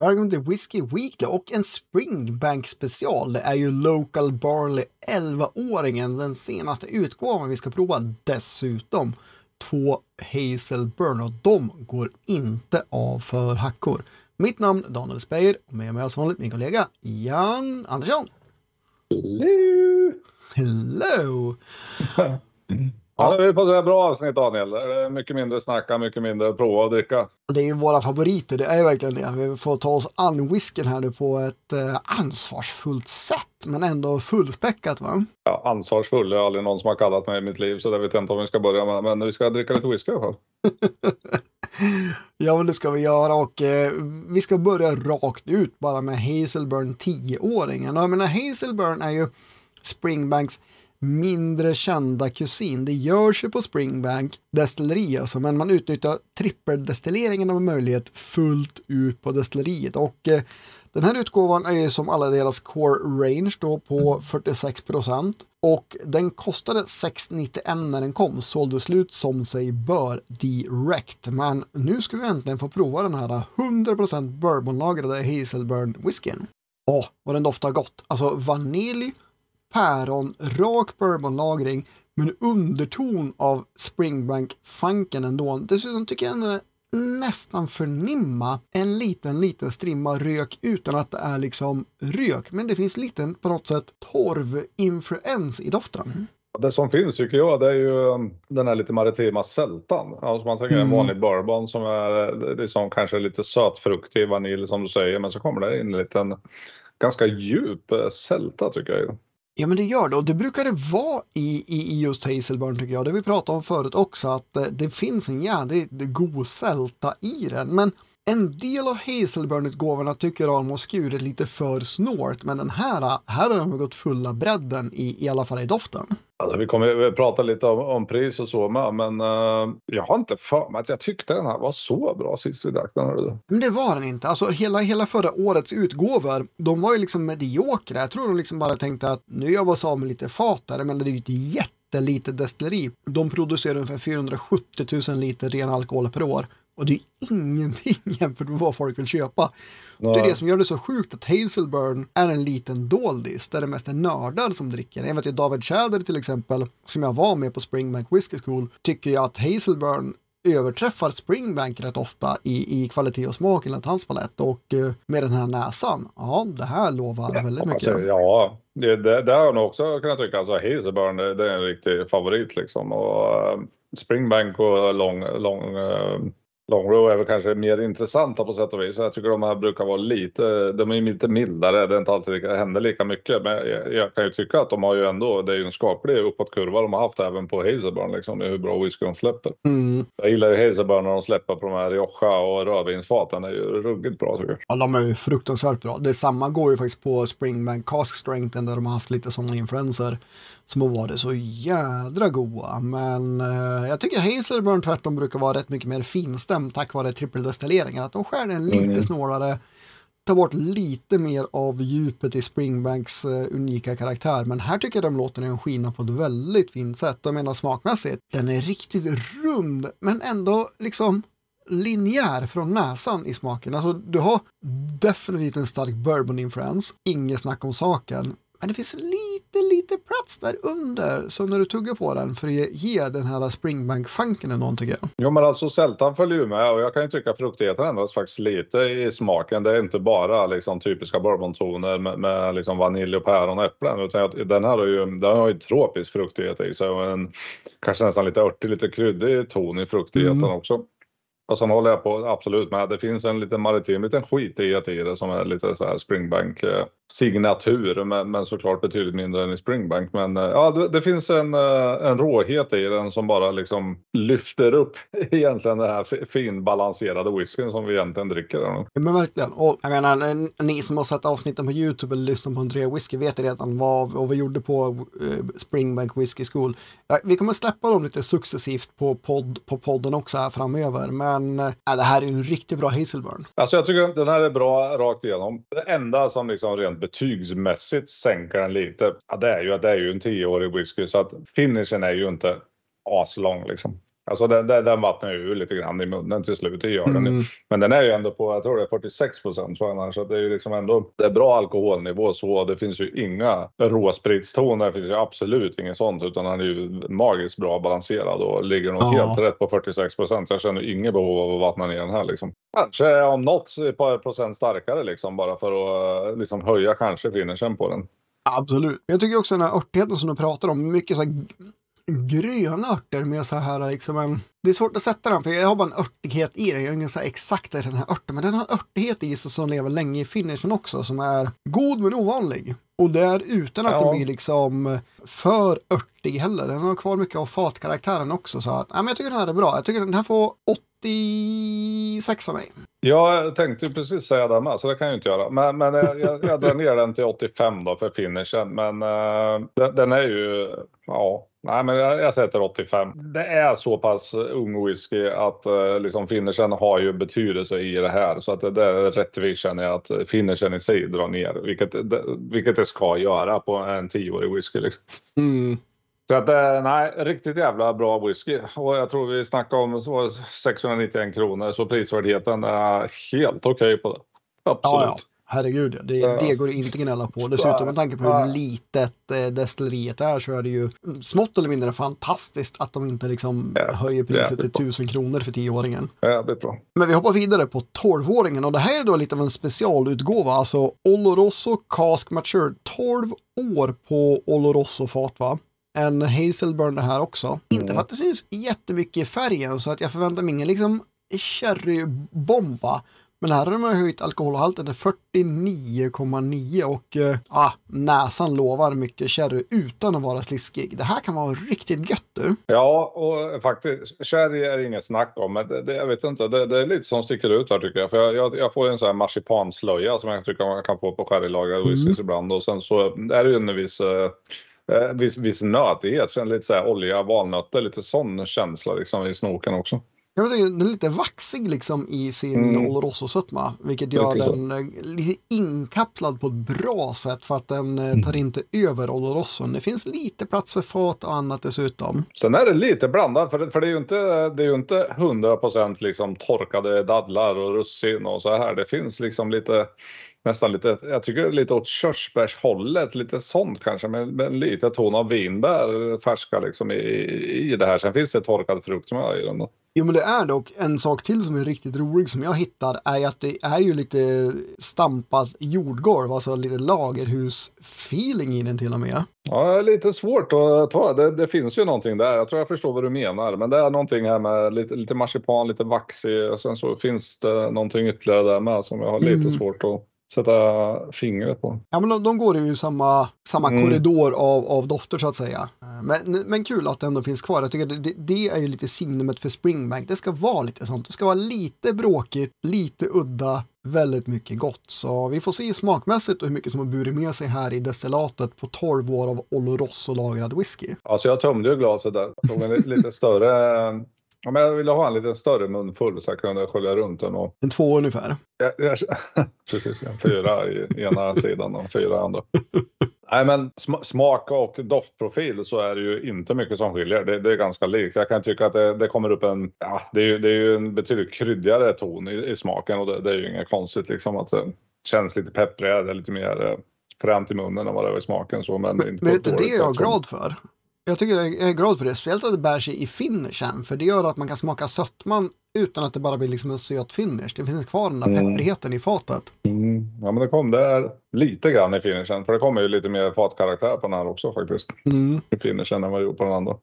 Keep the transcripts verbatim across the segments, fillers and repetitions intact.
Välkommen till Whisky Weekly och en Springbank special. Det är ju Local Barley elva-åringen, den senaste utgåvan vi ska prova. Dessutom två Hazelburn och de går inte av för hackor. Mitt namn är Daniel Speyer och med mig är som vanligt min kollega Jan Andersson. Hello! Hello! Ja, vi är på ett bra avsnitt, Daniel. Mycket mindre snacka, mycket mindre prova och dricka. Det är ju våra favoriter, det är verkligen det. Vi får ta oss an whisken här nu på ett ansvarsfullt sätt, men ändå fullspäckat, va? Ja, ansvarsfull är aldrig någon som har kallat mig i mitt liv, så det vet jag inte om vi ska börja med. Men vi ska dricka lite whisky i alla fall. Ja, men det ska vi göra och eh, vi ska börja rakt ut bara med Hazelburn tio-åringen. Jag menar, Hazelburn är ju Springbanks mindre kända kusin. Det gör sig på Springbank destilleri alltså, men man utnyttjar trippeldestilleringen av möjlighet fullt ut på destilleriet och eh, den här utgåvan är ju som alla deras core range då på fyrtiosex procent och den kostade sex nittioen när den kom, sålde slut som sig bör direkt, men nu ska vi äntligen få prova den här hundra procent bourbonlagrade Hazelburn whiskyn. Åh, vad den doftar gott, alltså vanilj, päron, rak bourbonlagring men underton av Springbank-fanken ändå. Dessutom tycker jag den nästan förnimma en liten, liten strimma rök utan att det är liksom rök. Men det finns lite på något sätt torv-influens i doften. Det som finns tycker jag, det är ju den här lite maritima sältan. Alltså man tänker en vanlig bourbon som är liksom kanske lite sötfruktig vanilj som du säger. Men så kommer det in en liten ganska djup sälta tycker jag. Ja, men det gör det och det brukar det vara i, i, i just Hazelburn tycker jag. Det vi pratade om förut också, att det, det finns en jädrigt god sälta i den. Men en del av Hazelburn-utgåvorna tycker jag om att skurit lite för snort. Men den här, här har de gått fulla bredden i, i alla fall i doften. Alltså, vi kommer att prata lite om, om pris och så med, men uh, jag har inte för mig att jag tyckte den här var så bra sist vi drack den här. Men det var den inte. Alltså, hela, hela förra årets utgåvor, de var ju liksom mediokra. Jag tror de liksom bara tänkte att nu jobbar jag av med lite fatare, men det är ju inte jättelite destilleri. De producerar ungefär fyrahundrasjuttio tusen liter ren alkohol per år. Och det är ingenting jämfört med vad folk vill köpa. Ja. Det är det som gör det så sjukt att Hazelburn är en liten doldis där det mest är nördar som dricker. Jag vet ju David Tjader till exempel, som jag var med på Springbank Whiskey School, tycker jag att Hazelburn överträffar Springbank rätt ofta i, i kvalitet och smak enligt hans palett. Och med den här näsan, ja, det här lovar ja, väldigt mycket. Alltså, ja, det, det, det har jag nog också kunnat tycka. Alltså, Hazelburn, det, det är en riktig favorit liksom. Och, äh, Springbank och lång... lång äh, Longrow är väl kanske mer intressanta på sätt och vis. Jag tycker de här brukar vara lite, de är lite mildare, det är inte alltid lika, händer lika mycket. Men jag, jag kan ju tycka att de har ju ändå, det är ju en skaplig uppåtkurva de har haft även på Hazelburn liksom, hur bra whisky de släpper. Mm. Jag gillar ju Hazelburn när de släpper på de här Rioja och rödvinsfaten, det är ju ruggigt bra tycker jag. Ja, de är ju fruktansvärt bra. Detsamma går ju faktiskt på Springbank Cask Strengthen där de har haft lite sådana influenser som har varit så jädra goa. Men eh, jag tycker Hazelburn tvärtom brukar vara rätt mycket mer finstämd tack vare trippeldestilleringen. Att de skär en lite mm. snålare, tar bort lite mer av djupet i Springbanks eh, unika karaktär. Men här tycker jag de låter den skina på ett väldigt fint sätt. Jag menar smakmässigt, den är riktigt rund men ändå liksom linjär från näsan i smaken. Alltså du har definitivt en stark bourbon-influens, inget snack om saken. Men det finns lite, lite plats där under. Så när du tuggar på den för att ge den här Springbank-fanken eller någon tycker jag. Jo, men alltså sältan följer ju med. Och jag kan ju tycka fruktigheten ändras faktiskt lite i smaken. Det är inte bara liksom typiska bourbontoner med, med liksom vanilj och päron och äpplen. Utan den här har ju, den har ju tropisk fruktighet i sig. Och en, kanske nästan lite örtig, lite kryddig ton i fruktigheten mm. också. Och sen håller jag på absolut med. Det finns en liten maritim, liten skitighet i det som är lite så här Springbank-signatur. Men, men såklart betydligt mindre än i Springbank. Men ja, det, det finns en, en råhet i den som bara liksom lyfter upp egentligen den här finbalanserade whiskyn som vi egentligen dricker. Ja, men verkligen. Och jag menar, ni som har sett avsnitten på YouTube eller lyssnat på Andrea Whisky vet redan vad, vad vi gjorde på Springbank Whiskey School. Ja, vi kommer släppa dem lite successivt på, podd, på podden också här framöver. Men Men äh, det här är ju en riktigt bra Hazelburn. Alltså jag tycker att den här är bra rakt igenom. Det enda som liksom rent betygsmässigt sänker den lite, ja, det är ju att det är ju en tioårig whisky. Så att finishen är ju inte aslång liksom. Alltså den, den vattnar ju lite grann i munnen till slut, det gör den ju. Mm. Men den är ju ändå på, jag tror det är fyrtiosex procent annars, så det är ju liksom ändå, det är bra alkoholnivå så, det finns ju inga råspritstoner, det finns ju absolut inget sånt, utan den är ju magiskt bra balanserad och ligger nog ja. helt rätt på fyrtiosex procent. Jag känner inget behov av att vattna ner den här liksom. Kanske om något ett par procent starkare liksom, bara för att liksom höja kanske finishen på den. Absolut. Jag tycker också den här örtigheten som du pratar om, mycket så här gröna örter med så här liksom en... Det är svårt att sätta den, för jag har bara en örtighet i den. Jag har ingen så här exakt den här örten, men den har örtighet i sig som lever länge i finishen också, som är god men ovanlig. Och det är utan att ja. den blir liksom för örtig heller. Den har kvar mycket av fatkaraktären också. Så att, ja, men jag tycker den här är bra. Jag tycker den här får åttiosex av mig. Jag tänkte precis säga det med, så det kan jag ju inte göra. Men, men jag, jag, jag drar ner den till åttiofem då för finishen. Men uh, den, den är ju... ja. Nej, men jag, jag sätter åttiofem. Det är så pass ung whisky att eh, liksom finishen har ju betydelse i det här. Så att det, det är rättvis, känner jag, att finishen i sig drar ner. Vilket det, vilket det ska göra på en tioårig whisky liksom. Mm. Så att eh, nej, riktigt jävla bra whisky. Och jag tror vi snackade om så sexhundranittioen kronor. Så prisvärdheten är helt okej okay på det. Absolut. Ja, ja. Herregud, det, ja. det går inte gnälla på. Dessutom med tanke på hur ja. litet eh, destilleriet är, så är det ju smått eller mindre fantastiskt att de inte liksom ja. höjer priset ja, till tusen kronor för tioåringen. Ja, det är bra. Men vi hoppar vidare på tolvåringen, och det här är då lite av en specialutgåva. Alltså Oloroso Cask Mature, tolv år på Oloroso-fat, va? En Hazelburn det här också. Mm. Inte för att det syns jättemycket i färgen, så att jag förväntar mig ingen liksom cherrybomba. Men här har de höjt alkoholhalten till fyrtionio komma nio och äh, näsan lovar mycket sherry utan att vara sliskig. Det här kan vara riktigt gött du. Ja, och faktiskt, sherry är inget snack om, men det, det, jag vet inte, det, det är lite som sticker ut här tycker jag. För jag, jag, jag får en sån här marsipanslöja som jag tycker man kan få på sherrylagrad mm. whisky ibland, och sen så är det ju en viss... Uh, Eh, viss, viss nötighet, sen lite så här olja, valnötter, lite sån känsla liksom i snoken också. Jag vet inte, den är lite vaxig liksom i sin mm. Oloroso-sötma, vilket gör lite den så. lite inkapslad på ett bra sätt, för att den mm. tar inte över Oloroson. Det finns lite plats för fat och annat dessutom. Sen är det lite blandat, för, för det är ju inte, det är ju inte hundra procent liksom torkade dadlar och russin och så här. Det finns liksom lite... nästan lite, jag tycker lite åt körsbärshållet, lite sånt kanske, men, men lite ton av vinbär färska liksom i, i det här. Sen finns det torkad frukt som är i den då. Jo, men det är dock en sak till som är riktigt rolig som jag hittar, är att det är ju lite stampat jordgolv, alltså lite lagerhusfeeling i den till och med. Ja, det är lite svårt att ta. Det, det finns ju någonting där. Jag tror jag förstår vad du menar, men det är någonting här med lite, lite marsipan, lite vaxig, och sen så finns det någonting ytterligare där med som jag har lite mm. svårt att sätta fingret på. Ja, men de, de går ju i samma, samma mm. korridor av, av dofter så att säga. Men, men kul att det ändå finns kvar. Jag tycker det, det är ju lite signumet för Springbank. Det ska vara lite sånt. Det ska vara lite bråkigt, lite udda, väldigt mycket gott. Så vi får se smakmässigt och hur mycket som har burit med sig här i destillatet på tolv år av Oloroso-lagrad whisky. Alltså jag tömde ju glaset där. Jag tog en lite större... Ja, men jag ville ha en lite större munfull så jag kunde skölja runt den. Och... en två ungefär. Ja, ja, precis, en fyra i ena sidan och fyra andra. Nej, men sm- smak och doftprofil så är det ju inte mycket som skiljer. Det, det är ganska likt. Jag kan tycka att det, det kommer upp en... Ja, det är ju, det är ju en betydligt kryddigare ton i, i smaken, och det, det är ju inget konstigt liksom att det känns lite pepprigare, lite mer främt i munnen än vad det är i smaken. Så, men men inte vet du, det är jag glad för. Jag tycker jag är glad för det, speciellt att det bär sig i finishen, för det gör att man kan smaka sötman utan att det bara blir liksom en söt finish. Det finns kvar den där mm. pepprigheten i fatet. Mm. Ja, men det kom där lite grann i finishen, för det kommer ju lite mer fatkaraktär på den här också faktiskt. Mm. I finishen än vad det gjorde på den andra.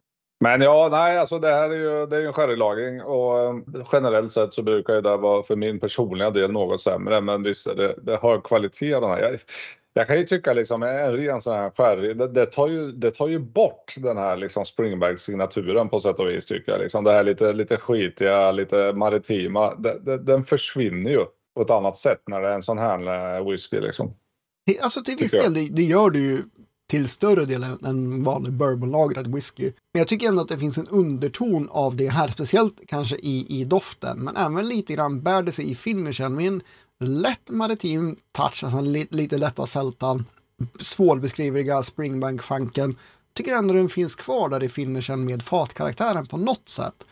Men ja, nej, alltså det här är ju, det är ju en sherrylagring, och generellt sett så brukar ju det vara för min personliga del något sämre, men visst är det, det har kvalitet den här. Jag, Jag kan ju tycka liksom en ren sån här sherry, det, det, tar ju, det tar ju bort den här liksom Springbank-signaturen på sätt och vis tycker jag. Liksom det här lite, lite skitiga, lite maritima, det, det, den försvinner ju på ett annat sätt när det är en sån här whisky liksom. Alltså till viss del, det, det gör det ju till större del än vanlig bourbonlagrad whisky. Men jag tycker ändå att det finns en underton av det här, speciellt kanske i, i doften, men även lite grann bär det sig i finishen. Min lätt maritim touch, alltså li- lite lätta sältan, svårbeskrivliga Springbank-fanken. Tycker ändå den finns kvar där i finishen med fatkaraktären på något sätt.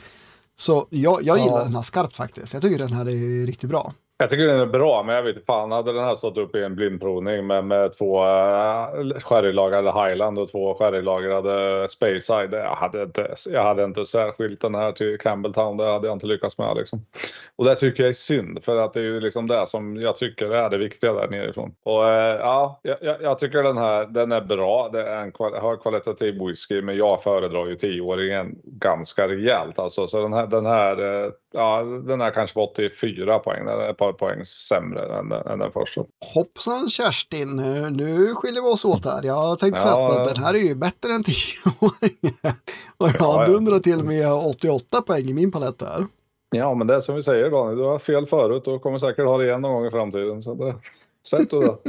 Så jag, jag gillar ja. den här skarpt faktiskt. Jag tycker den här är riktigt bra. Jag tycker den är bra, men jag vet inte fan, hade den här stått upp i en blindprovning med, med två äh, sherrylagrade Highland och två sherrylagrade Speyside, jag hade inte, jag hade inte särskilt den här till Campbelltown, det hade jag inte lyckats med liksom. Och det tycker jag är synd, för att det är ju liksom det som jag tycker är det viktiga där nerifrån. Och äh, ja, jag, jag tycker den här, den är bra, det är en kval- högkvalitativ whisky, men jag föredrar ju tioåringen ganska rejält alltså, så den här, den här äh, ja, den här kanske var åttiofyra poäng, eller ett par poäng sämre än, än den första. Hoppsan Kerstin, nu, nu skiljer vi oss åt här. Jag tänkte ja, säga att den här är ju bättre än tioåringen. Och jag ja, dundrar till med åttioåtta poäng i min palett här. Ja, men det är som vi säger Daniel, du har fel förut och kommer säkert ha det igen någon gång i framtiden. Så det, sätt du då.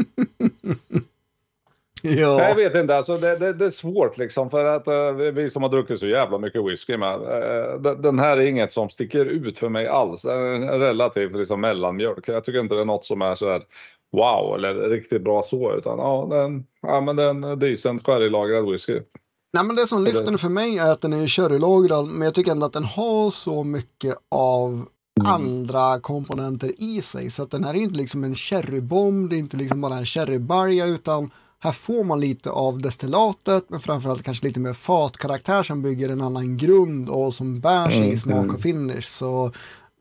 Ja. Jag vet inte, alltså, det, det, det är svårt liksom, för att uh, vi som har druckit så jävla mycket whisky med, uh, d- den här är inget som sticker ut för mig alls. Den är relativt liksom, mellanmjölk. Jag tycker inte det är något som är så här wow eller riktigt bra så, utan ja, den, ja men den är decent sherrylagrad whisky. Nej, men det som lyfter den för mig är att den är sherrylagrad, men jag tycker ändå att den har så mycket av Mm. andra komponenter i sig, så att den här är inte liksom en sherrybomb, det är inte liksom bara en sherrybarja, utan här får man lite av destillatet, men framförallt kanske lite mer fatkaraktär som bygger en annan grund och som bär sig i smak och finish. Så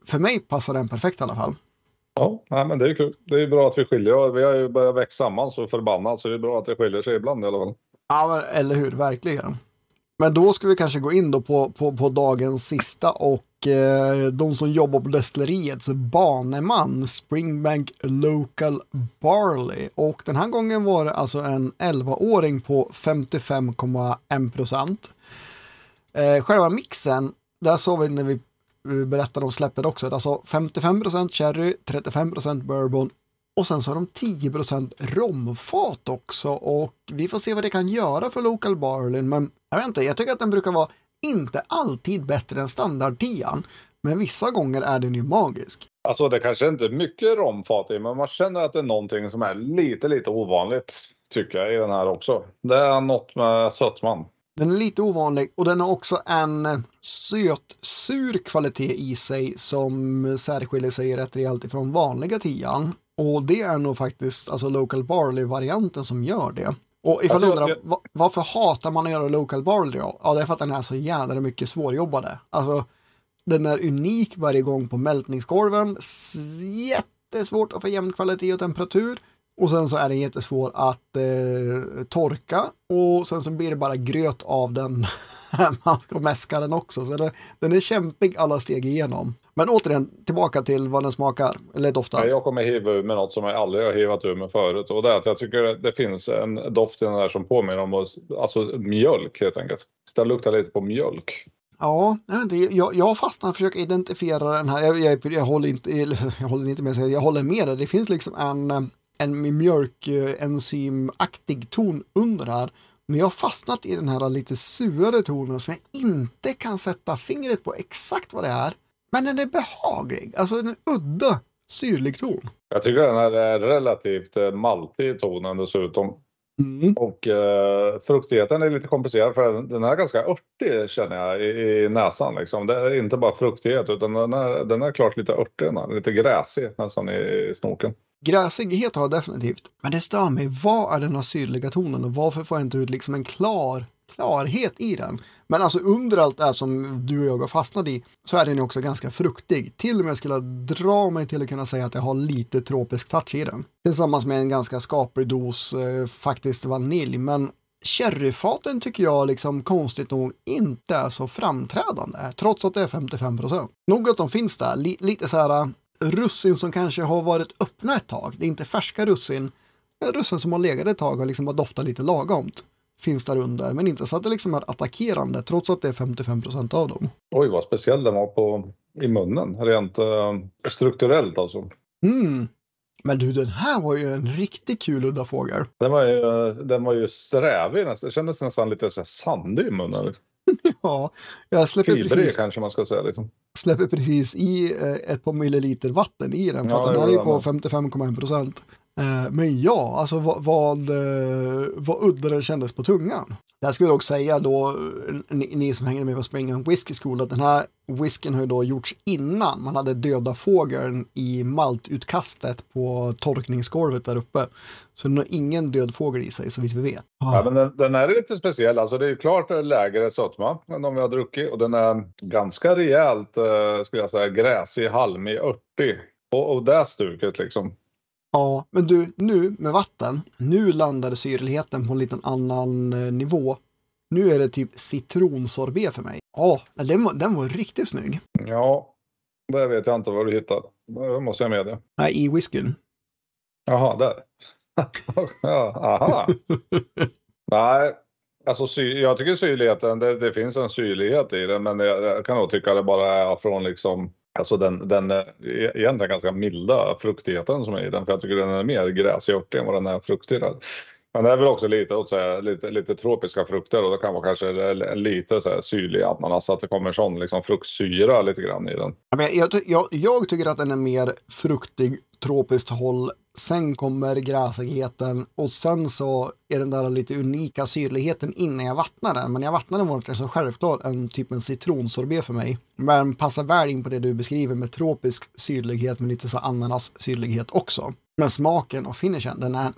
för mig passar den perfekt i alla fall. Ja, nej, men det är kul. Det är bra att vi skiljer. Vi har ju börjat växa samman så förbannat, så det är bra att det skiljer sig ibland i alla fall. Ja, eller hur? Verkligen. Men då ska vi kanske gå in då på, på, på dagens sista och eh, de som jobbar på destilleriets baneman, Springbank Local Barley. Och den här gången var det alltså en elvaåring på femtiofem komma ett procent. Eh, själva mixen, där sa vi när vi berättade om släppet också, alltså femtiofem procent sherry, trettiofem procent bourbon. Och sen så har de tio procent romfat också, och vi får se vad det kan göra för Local Barley, men jag vet inte, jag tycker att den brukar vara inte alltid bättre än standardtian, men vissa gånger är den ju magisk. Alltså det kanske inte är mycket romfat i, men man känner att det är någonting som är lite, lite ovanligt tycker jag i den här också. Det är något med sötman. Den är lite ovanlig och den har också en söt-sur kvalitet i sig som särskiljer sig rätt rejält ifrån vanliga tian. Och det är nog faktiskt alltså Local Barley-varianten som gör det. Och ifall alltså, undrar, jag... varför hatar man att göra Local Barley då? Ja, det är för att den är så jävla mycket svårjobbade. Alltså, den är unik varje gång på mältningskorven. Jättesvårt att få jämn kvalitet och temperatur. Och sen så är den jättesvår att eh, torka. Och sen så blir det bara gröt av den. Man ska mäska den också. Så det, den är kämpig alla steg igenom. Men återigen, tillbaka till vad den smakar, eller doftar. Jag kommer hiva ur med något som jag aldrig har hivat ur med förut. Och det är att jag tycker det finns en doft i den här som påminner om oss, alltså mjölk helt enkelt. Så den luktar lite på mjölk. Ja, jag vet inte, jag, jag fastnar och försöker identifiera den här. Jag, jag, jag, håller inte, jag håller inte med, jag håller med det. Det finns liksom en, en mjölkenzymaktig ton under här. Men jag har fastnat i den här lite surare tonen som jag inte kan sätta fingret på exakt vad det är. Men den är behaglig, alltså en udda, syrlig ton. Jag tycker den här är relativt maltig i tonen dessutom. Mm. Och eh, fruktigheten är lite komplicerad, för den här är ganska örtig känner jag i, i näsan. Liksom. Det är inte bara fruktighet, utan den är, den är klart lite örtig, den här, lite gräsig nästan i, i snoken. Gräsighet har jag definitivt, men det stör mig, vad är den här syrliga tonen och varför får jag inte ut liksom en klar... klarhet i den. Men alltså under allt det här som du och jag har fastnat i så är den också ganska fruktig. Till och med skulle jag dra mig till att kunna säga att jag har lite tropisk touch i den. Tillsammans med en ganska skaplig dos eh, faktiskt vanilj. Men sherryfaten tycker jag liksom konstigt nog inte är så framträdande. Trots att det är femtiofem procent. Något som finns där. Li- lite så här russin som kanske har varit öppna ett tag. Det är inte färska russin. Men russin som har legat ett tag och liksom har doftat lite lagomt. Finns där under, men inte så att det liksom är attackerande trots att det är femtiofem procent av dem. Oj, vad speciell den var på, i munnen, rent eh, strukturellt alltså. Mm. Men du, den här var ju en riktigt kul udda fågel. Den var ju, den var ju strävig, det kändes nästan lite så här sandig i munnen. Liksom. Ja, jag släpper Fibri, precis... kanske man ska säga liksom. Släpper precis i eh, ett par milliliter vatten i den, för ja, att den är ju på femtiofem komma ett procent. Men ja, alltså vad, vad, vad uddare kändes på tungan. Där skulle jag också säga då, ni, ni som hänger med på Springbank Whiskey School, att den här whisken har ju då gjorts innan man hade döda fågeln i maltutkastet på torkningsgolvet där uppe. Så den har ingen död fågel i sig, så vitt vi vet. Ja, men den, den här är lite speciell. Alltså det är ju klart lägre sötma än de vi har druckit. Och den är ganska rejält, eh, skulle jag säga, gräsig, halmig, örtig. Och, och det stuket liksom. Ja, men du, nu med vatten, nu landade syrligheten på en liten annan nivå. Nu är det typ citronsorbet för mig. Ja, den var, den var riktigt snygg. Ja, där vet jag inte vad du hittade. Där måste jag med det. Nej, i whiskyn. Jaha, där. ja, aha. Nej, alltså sy- jag tycker syrligheten, det, det finns en syrlighet i den. Men jag, jag kan nog tycka det bara är från liksom... Alltså den, den egentligen ganska milda fruktigheten som är i den. För jag tycker den är mer gräsjörtig än vad den är fruktig. Men det är väl också lite, att säga, lite, lite tropiska frukter. Och det kan vara kanske lite så här syrlig ananas. Så att det kommer sån liksom fruktsyra lite grann i den. Jag, jag, jag tycker att den är mer fruktig, tropiskt håll. Sen kommer gräsigheten. Och sen så är den där lite unika syrligheten innan jag vattnar den. Men jag vattnar den var så självklart en typ en citronsorbet för mig. Men passar väl in på det du beskriver med tropisk syrlighet. Med lite så ananas syrlighet också. Men smaken och finishen, den är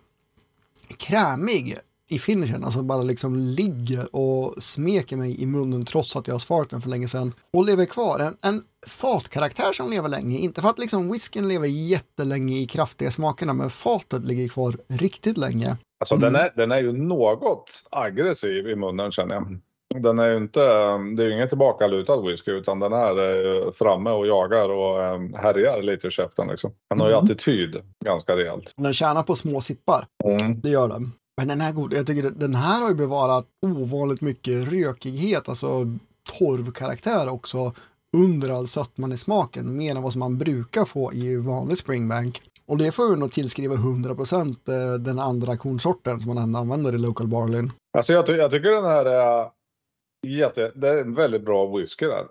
krämig i finishen, alltså bara liksom ligger och smeker mig i munnen trots att jag har svarat den för länge sedan och lever kvar, en, en fatkaraktär som lever länge, inte för att liksom whiskyn lever jättelänge i kraftiga smakerna, men fatet ligger kvar riktigt länge. Alltså mm. den, är, den är ju något aggressiv i munnen känner jag. Den är ju inte, det är ju ingen tillbakalutad whisky utan den är framme och jagar och härjar lite i käften liksom. Den har ju mm. attityd ganska rejält. Den tjänar på små sippar, mm. det gör den. Men den här god, jag tycker den här har ju bevarat ovanligt mycket rökighet, alltså torvkaraktär också under all sötman i smaken, mer än vad som man brukar få i vanlig Springbank. Och det får vi nog tillskriva hundra procent den andra kornsorten som man använder i Local Barley. Alltså jag, ty- jag tycker den här är jätte, det är en väldigt bra whisky där.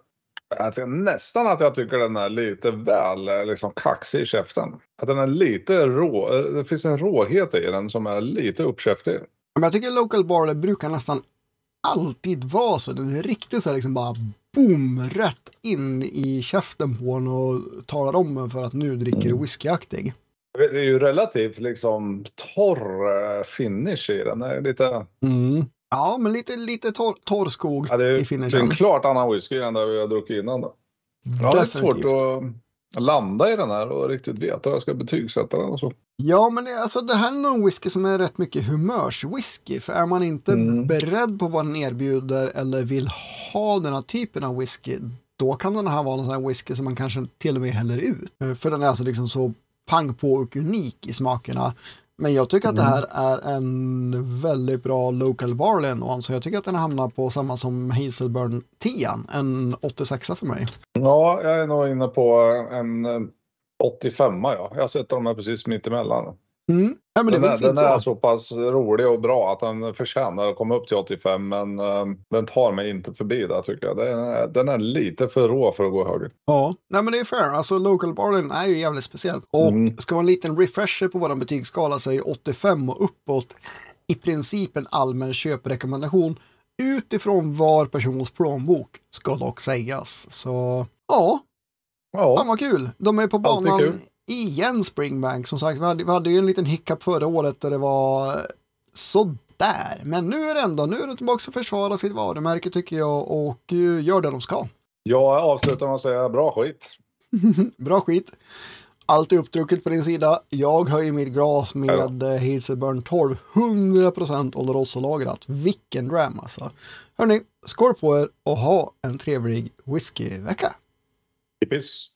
Jag tycker nästan att jag tycker den är lite väl liksom kaxig i käften. Att den är lite rå, det finns en råhet i den som är lite uppkäftig. Men jag tycker Local Barley brukar nästan alltid vara så. Den är riktigt så här liksom bara boom, rätt in i käften på en och talar om en för att nu dricker du whiskyaktig. Det är ju relativt liksom torr finish i den. Är lite... Mm. Ja, men lite, lite torr, torr skog ja, i finishen. Det är en klart annan whisky än där vi har druckit innan. Då. Ja, det är svårt att landa i den här och riktigt veta hur jag ska betygsätta den. Och så. Ja, men det, alltså, det här är nog en whisky som är rätt mycket humörswhisky. För är man inte mm. beredd på vad den erbjuder eller vill ha den här typen av whisky, då kan den här vara en sån här whisky som man kanske till och med häller ut. För den är alltså liksom så pang på och unik i smakerna. Men jag tycker att det här är en väldigt bra Local Barley ändå, så jag tycker att den hamnar på samma som Hazelburn tian, en åttiosex för mig. Ja, jag är nog inne på en åttiofem, ja. Jag sätter dem här precis mitt emellan. Mm. Ja, men det den är, den är så. så pass rolig och bra att den förtjänar att komma upp till åttiofem, men um, den tar mig inte förbi där tycker jag. Den är, den är lite för rå för att gå högre. Ja, nej men det är fair. Alltså Local Barley är ju jävligt speciellt. Och mm. ska vara en liten refresher på vår betygsskala så är åttiofem och uppåt i princip en allmän köprekommendation utifrån var persons plånbok ska dock sägas. Så ja, ja. Fan vad kul. De är på banan. Är igen Springbank, som sagt, vi hade, vi hade ju en liten hiccup förra året där det var sådär, men nu är det ändå nu är det tillbaka att försvara sitt varumärke tycker jag och gör det de ska. Jag avslutar med att säga bra skit. Bra skit. Allt är uppdrucket på din sida. Jag höjer mitt glas med ja. Hazelburn tolv, hundra procent Oloroso lagrat. Vilken dram alltså. Hörrni, skål på er och ha en trevlig whiskyvecka. Tippis.